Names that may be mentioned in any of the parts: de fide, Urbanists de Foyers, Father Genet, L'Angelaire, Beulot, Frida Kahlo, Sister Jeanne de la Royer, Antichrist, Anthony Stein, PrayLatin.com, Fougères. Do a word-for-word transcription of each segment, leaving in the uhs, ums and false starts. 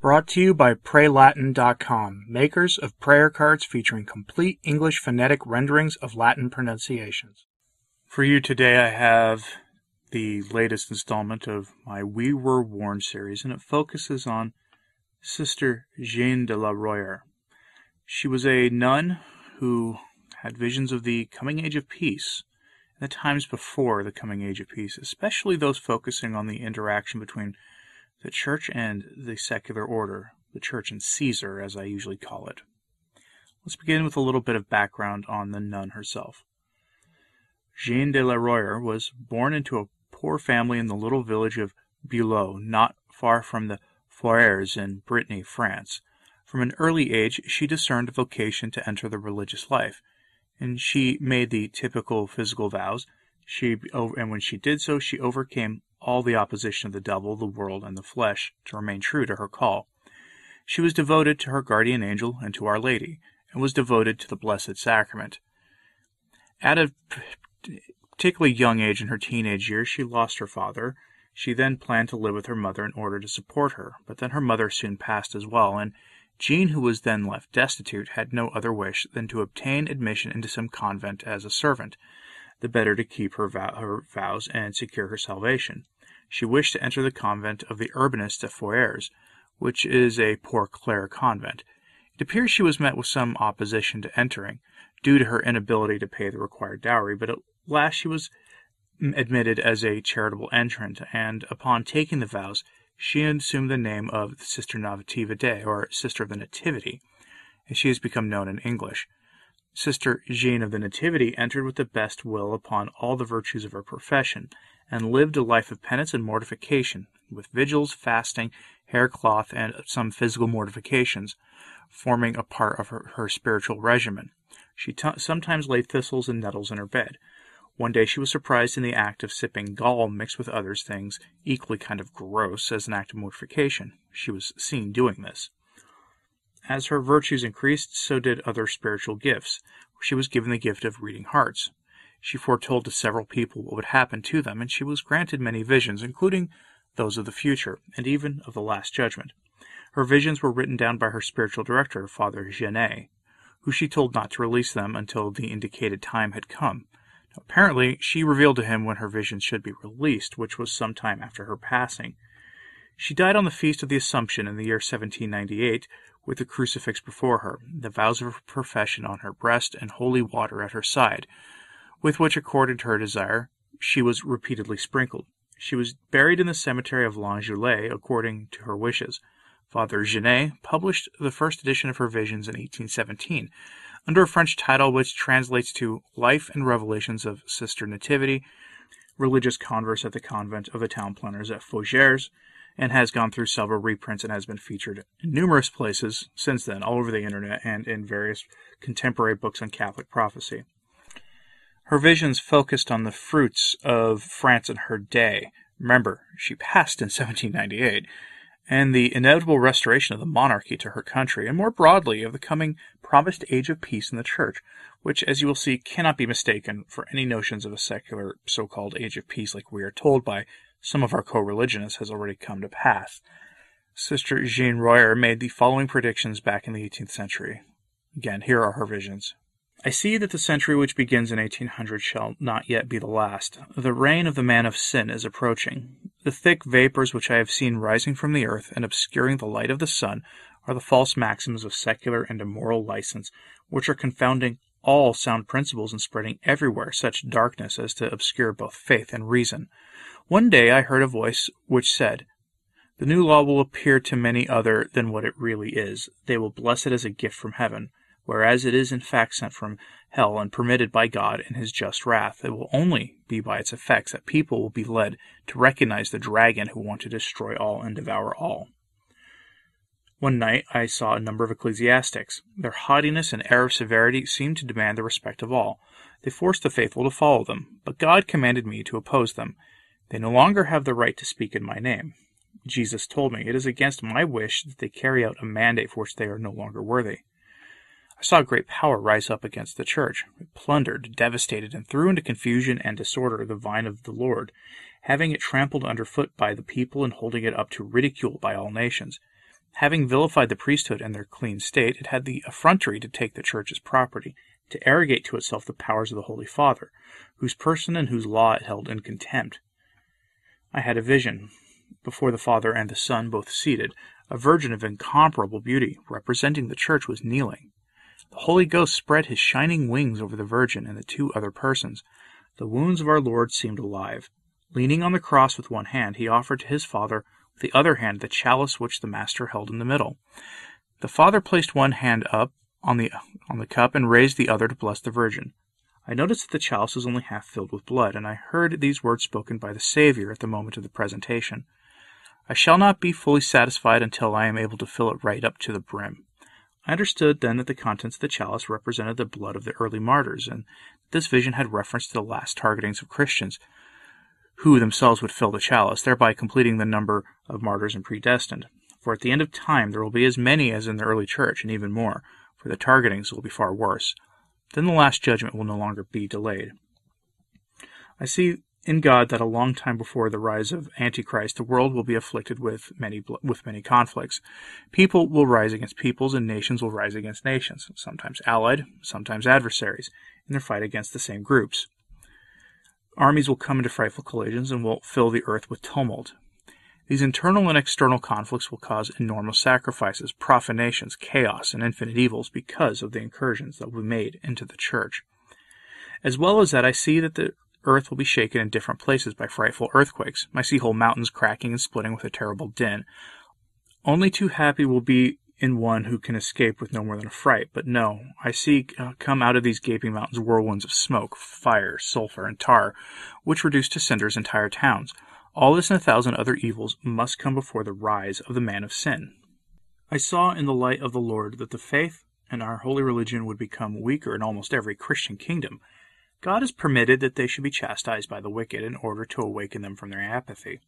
Brought to you by Pray Latin dot com, makers of prayer cards featuring complete English phonetic renderings of Latin pronunciations. For you today, I have the latest installment of my We Were Warned series, and it focuses on Sister Jeanne de la Royer. She was a nun who had visions of the coming age of peace, and the times before the coming age of peace, especially those focusing on the interaction between the Church and the secular order, the Church and Caesar, as I usually call it. Let's begin with a little bit of background on the nun herself. Jeanne de la Royer was born into a poor family in the little village of Beulot, not far from the Fougères in Brittany, France. From an early age, she discerned a vocation to enter the religious life, and she made the typical physical vows, She and when she did so, she overcame all the opposition of the devil, the world, and the flesh to remain true to her call. She was devoted to her guardian angel and to Our Lady, and was devoted to the Blessed Sacrament. At a particularly young age, in her teenage years, she lost her father. She then planned to live with her mother in order to support her, but then her mother soon passed as well, and Jeanne, who was then left destitute, had no other wish than to obtain admission into some convent as a servant, the better to keep her, vow, her vows and secure her salvation. She wished to enter the convent of the Urbanists de Foyers, which is a poor cleric convent. It appears she was met with some opposition to entering, due to her inability to pay the required dowry, but at last she was admitted as a charitable entrant, and upon taking the vows, she assumed the name of Sister Nativité, or Sister of the Nativity, and she has become known in English. Sister Jeanne of the Nativity entered with the best will upon all the virtues of her profession, and lived a life of penance and mortification, with vigils, fasting, hair cloth, and some physical mortifications, forming a part of her, her spiritual regimen. She t- sometimes laid thistles and nettles in her bed. One day she was surprised in the act of sipping gall mixed with other things, equally kind of gross, as an act of mortification. She was seen doing this. As her virtues increased, so did other spiritual gifts. She was given the gift of reading hearts. She foretold to several people what would happen to them, and she was granted many visions, including those of the future, and even of the Last Judgment. Her visions were written down by her spiritual director, Father Genet, who she told not to release them until the indicated time had come. Apparently, she revealed to him when her visions should be released, which was some time after her passing. She died on the Feast of the Assumption in the year seventeen ninety-eight, with the crucifix before her, the vows of her profession on her breast, and holy water at her side, with which, according to her desire, she was repeatedly sprinkled. She was buried in the cemetery of L'Angelaire, according to her wishes. Father Genet published the first edition of her visions in eighteen seventeen, under a French title which translates to Life and Revelations of Sister Nativity, Religious Converse at the Convent of the Town Planters at Fougères, and has gone through several reprints and has been featured in numerous places since then, all over the internet and in various contemporary books on Catholic prophecy. Her visions focused on the fruits of France in her day. Remember, she passed in seventeen ninety-eight, and the inevitable restoration of the monarchy to her country, and more broadly of the coming promised age of peace in the Church, which, as you will see, cannot be mistaken for any notions of a secular so-called age of peace like we are told by some of our co-religionists has already come to pass. Sister Jeanne Royer made the following predictions back in the eighteenth century. Again, here are her visions. I see that the century which begins in eighteen hundred shall not yet be the last. The reign of the man of sin is approaching. The thick vapors which I have seen rising from the earth and obscuring the light of the sun are the false maxims of secular and immoral license, which are confounding all sound principles and spreading everywhere such darkness as to obscure both faith and reason. One day I heard a voice which said, "The new law will appear to many other than what it really is. They will bless it as a gift from heaven, whereas it is in fact sent from hell and permitted by God in his just wrath. It will only be by its effects that people will be led to recognize the dragon who wants to destroy all and devour all." One night I saw a number of ecclesiastics. Their haughtiness and air of severity seemed to demand the respect of all. They forced the faithful to follow them, but God commanded me to oppose them. They no longer have the right to speak in my name. Jesus told me it is against my wish that they carry out a mandate for which they are no longer worthy. I saw great power rise up against the Church. It plundered, devastated, and threw into confusion and disorder the vine of the Lord, having it trampled underfoot by the people and holding it up to ridicule by all nations. Having vilified the priesthood and their clean state, it had the effrontery to take the Church's property, to arrogate to itself the powers of the Holy Father, whose person and whose law it held in contempt. I had a vision, before the Father and the Son, both seated, a virgin of incomparable beauty, representing the Church, was kneeling. The Holy Ghost spread his shining wings over the Virgin and the two other persons. The wounds of our Lord seemed alive. Leaning on the cross with one hand, he offered to his Father with the other hand the chalice which the Master held in the middle. The Father placed one hand up on the on the cup and raised the other to bless the Virgin. I noticed that the chalice was only half filled with blood, and I heard these words spoken by the Savior at the moment of the presentation. I shall not be fully satisfied until I am able to fill it right up to the brim. I understood then that the contents of the chalice represented the blood of the early martyrs, and this vision had reference to the last targetings of Christians, who themselves would fill the chalice, thereby completing the number of martyrs and predestined. For at the end of time there will be as many as in the early Church, and even more, for the targetings will be far worse. Then the last judgment will no longer be delayed. I see in God that a long time before the rise of Antichrist, the world will be afflicted with many with many conflicts. People will rise against peoples, and nations will rise against nations, sometimes allied, sometimes adversaries, in their fight against the same groups. Armies will come into frightful collisions and will fill the earth with tumult. These internal and external conflicts will cause enormous sacrifices, profanations, chaos, and infinite evils because of the incursions that will be made into the Church. As well as that, I see that the earth will be shaken in different places by frightful earthquakes. I see whole mountains cracking and splitting with a terrible din. Only too happy will be in one who can escape with no more than a fright. But no, I see uh, come out of these gaping mountains whirlwinds of smoke, fire, sulfur, and tar, which reduce to cinders entire towns. All this and a thousand other evils must come before the rise of the man of sin. I saw in the light of the Lord that the faith and our holy religion would become weaker in almost every Christian kingdom. God has permitted that they should be chastised by the wicked in order to awaken them from their apathy.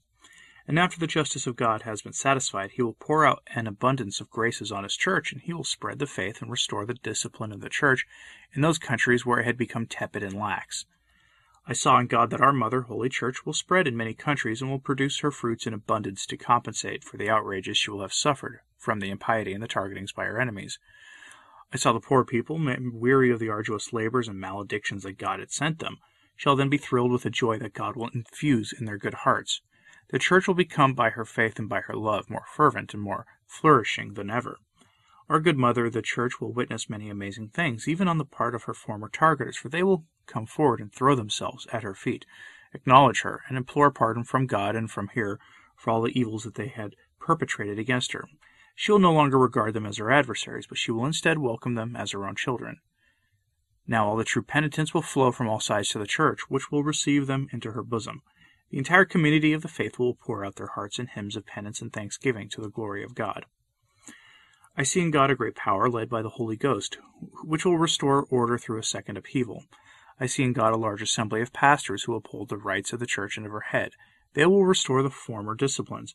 And after the justice of God has been satisfied, he will pour out an abundance of graces on his Church, and he will spread the faith and restore the discipline of the Church in those countries where it had become tepid and lax. I saw in God that our Mother, Holy Church, will spread in many countries and will produce her fruits in abundance to compensate for the outrages she will have suffered from the impiety and the targetings by her enemies. I saw the poor people, weary of the arduous labors and maledictions that God had sent them, shall then be thrilled with the joy that God will infuse in their good hearts. The Church will become, by her faith and by her love, more fervent and more flourishing than ever. Our good Mother, the Church, will witness many amazing things, even on the part of her former targeters, for they will come forward and throw themselves at her feet, acknowledge her, and implore pardon from God and from her for all the evils that they had perpetrated against her. She will no longer regard them as her adversaries, but she will instead welcome them as her own children. Now all the true penitents will flow from all sides to the Church, which will receive them into her bosom. The entire community of the faithful will pour out their hearts in hymns of penance and thanksgiving to the glory of God. I see in God a great power led by the Holy Ghost, which will restore order through a second upheaval. I see in God a large assembly of pastors who uphold the rights of the Church and of her head. They will restore the former disciplines.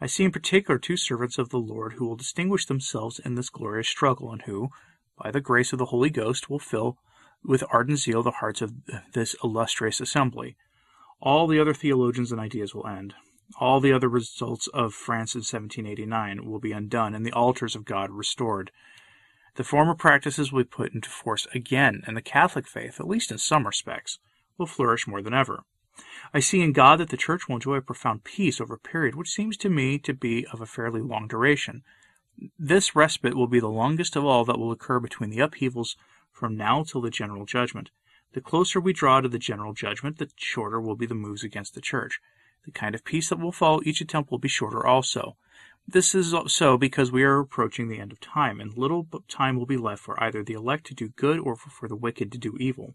I see in particular two servants of the Lord who will distinguish themselves in this glorious struggle, and who, by the grace of the Holy Ghost, will fill with ardent zeal the hearts of this illustrious assembly. All the other theologians and ideas will end. All the other results of France in seventeen eighty-nine will be undone, and the altars of God restored. The former practices will be put into force again, and the Catholic faith, at least in some respects, will flourish more than ever. I see in God that the Church will enjoy a profound peace over a period which seems to me to be of a fairly long duration. This respite will be the longest of all that will occur between the upheavals from now till the general judgment. The closer we draw to the general judgment, the shorter will be the moves against the Church. The kind of peace that will follow each attempt will be shorter also. This is so because we are approaching the end of time, and little time will be left for either the elect to do good or for the wicked to do evil.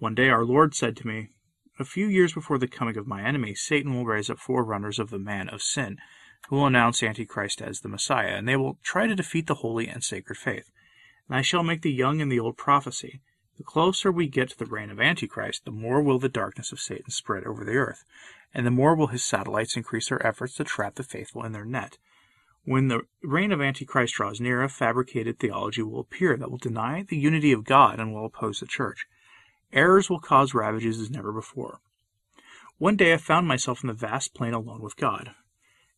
One day our Lord said to me, "A few years before the coming of my enemy, Satan will raise up forerunners of the man of sin, who will announce Antichrist as the Messiah, and they will try to defeat the holy and sacred faith. And I shall make the young and the old prophecy. The closer we get to the reign of Antichrist, the more will the darkness of Satan spread over the earth, and the more will his satellites increase their efforts to trap the faithful in their net. When the reign of Antichrist draws near, a fabricated theology will appear that will deny the unity of God and will oppose the Church. Errors will cause ravages as never before." One day I found myself in the vast plain alone with God.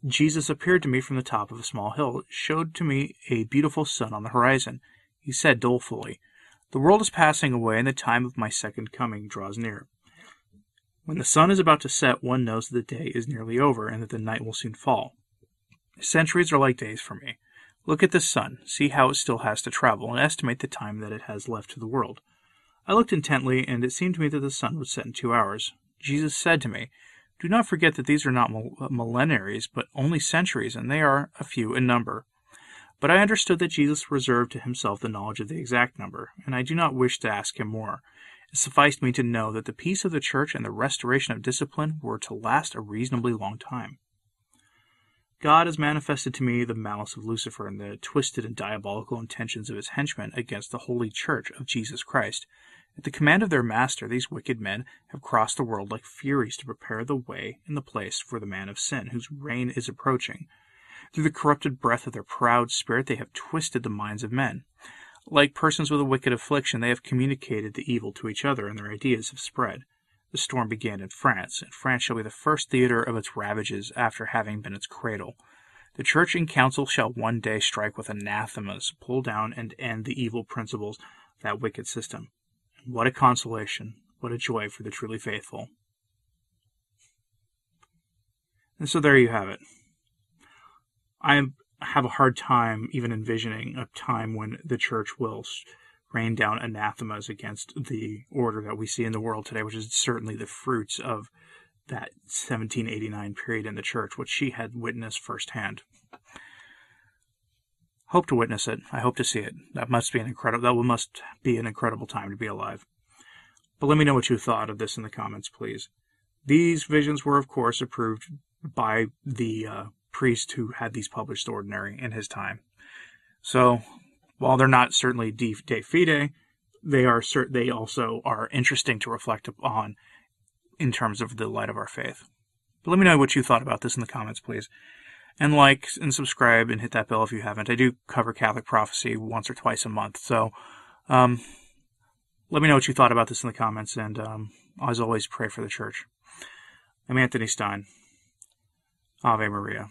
Jesus appeared to me from the top of a small hill, showed to me a beautiful sun on the horizon. He said dolefully, "The world is passing away, and the time of my second coming draws near." When the sun is about to set, one knows that the day is nearly over, and that the night will soon fall. Centuries are like days for me. Look at the sun, see how it still has to travel, and estimate the time that it has left to the world. I looked intently, and it seemed to me that the sun would set in two hours. Jesus said to me, "Do not forget that these are not millenaries, but only centuries, and they are a few in number." But I understood that Jesus reserved to himself the knowledge of the exact number, and I do not wish to ask him more. It sufficed me to know that the peace of the Church and the restoration of discipline were to last a reasonably long time. God has manifested to me the malice of Lucifer and the twisted and diabolical intentions of his henchmen against the Holy Church of Jesus Christ. At the command of their master, these wicked men have crossed the world like furies to prepare the way and the place for the man of sin, whose reign is approaching. Through the corrupted breath of their proud spirit, they have twisted the minds of men. Like persons with a wicked affliction, they have communicated the evil to each other, and their ideas have spread. The storm began in France, and France shall be the first theater of its ravages after having been its cradle. The Church in council shall one day strike with anathemas, pull down and end the evil principles of that wicked system. And what a consolation, what a joy for the truly faithful. And so there you have it. I have a hard time even envisioning a time when the Church will rain down anathemas against the order that we see in the world today, which is certainly the fruits of that seventeen eighty-nine period in the Church, which she had witnessed firsthand. Hope to witness it. I hope to see it. That must be an incredible. That must be an incredible time to be alive. But let me know what you thought of this in the comments, please. These visions were, of course, approved by the uh, priest who had these published ordinary in his time. So, while they're not certainly de, de fide, they are cert- they also are interesting to reflect upon in terms of the light of our faith. But let me know what you thought about this in the comments, please. And like and subscribe and hit that bell if you haven't. I do cover Catholic prophecy once or twice a month, so um, let me know what you thought about this in the comments, and um, as always, pray for the Church. I'm Anthony Stein. Ave Maria.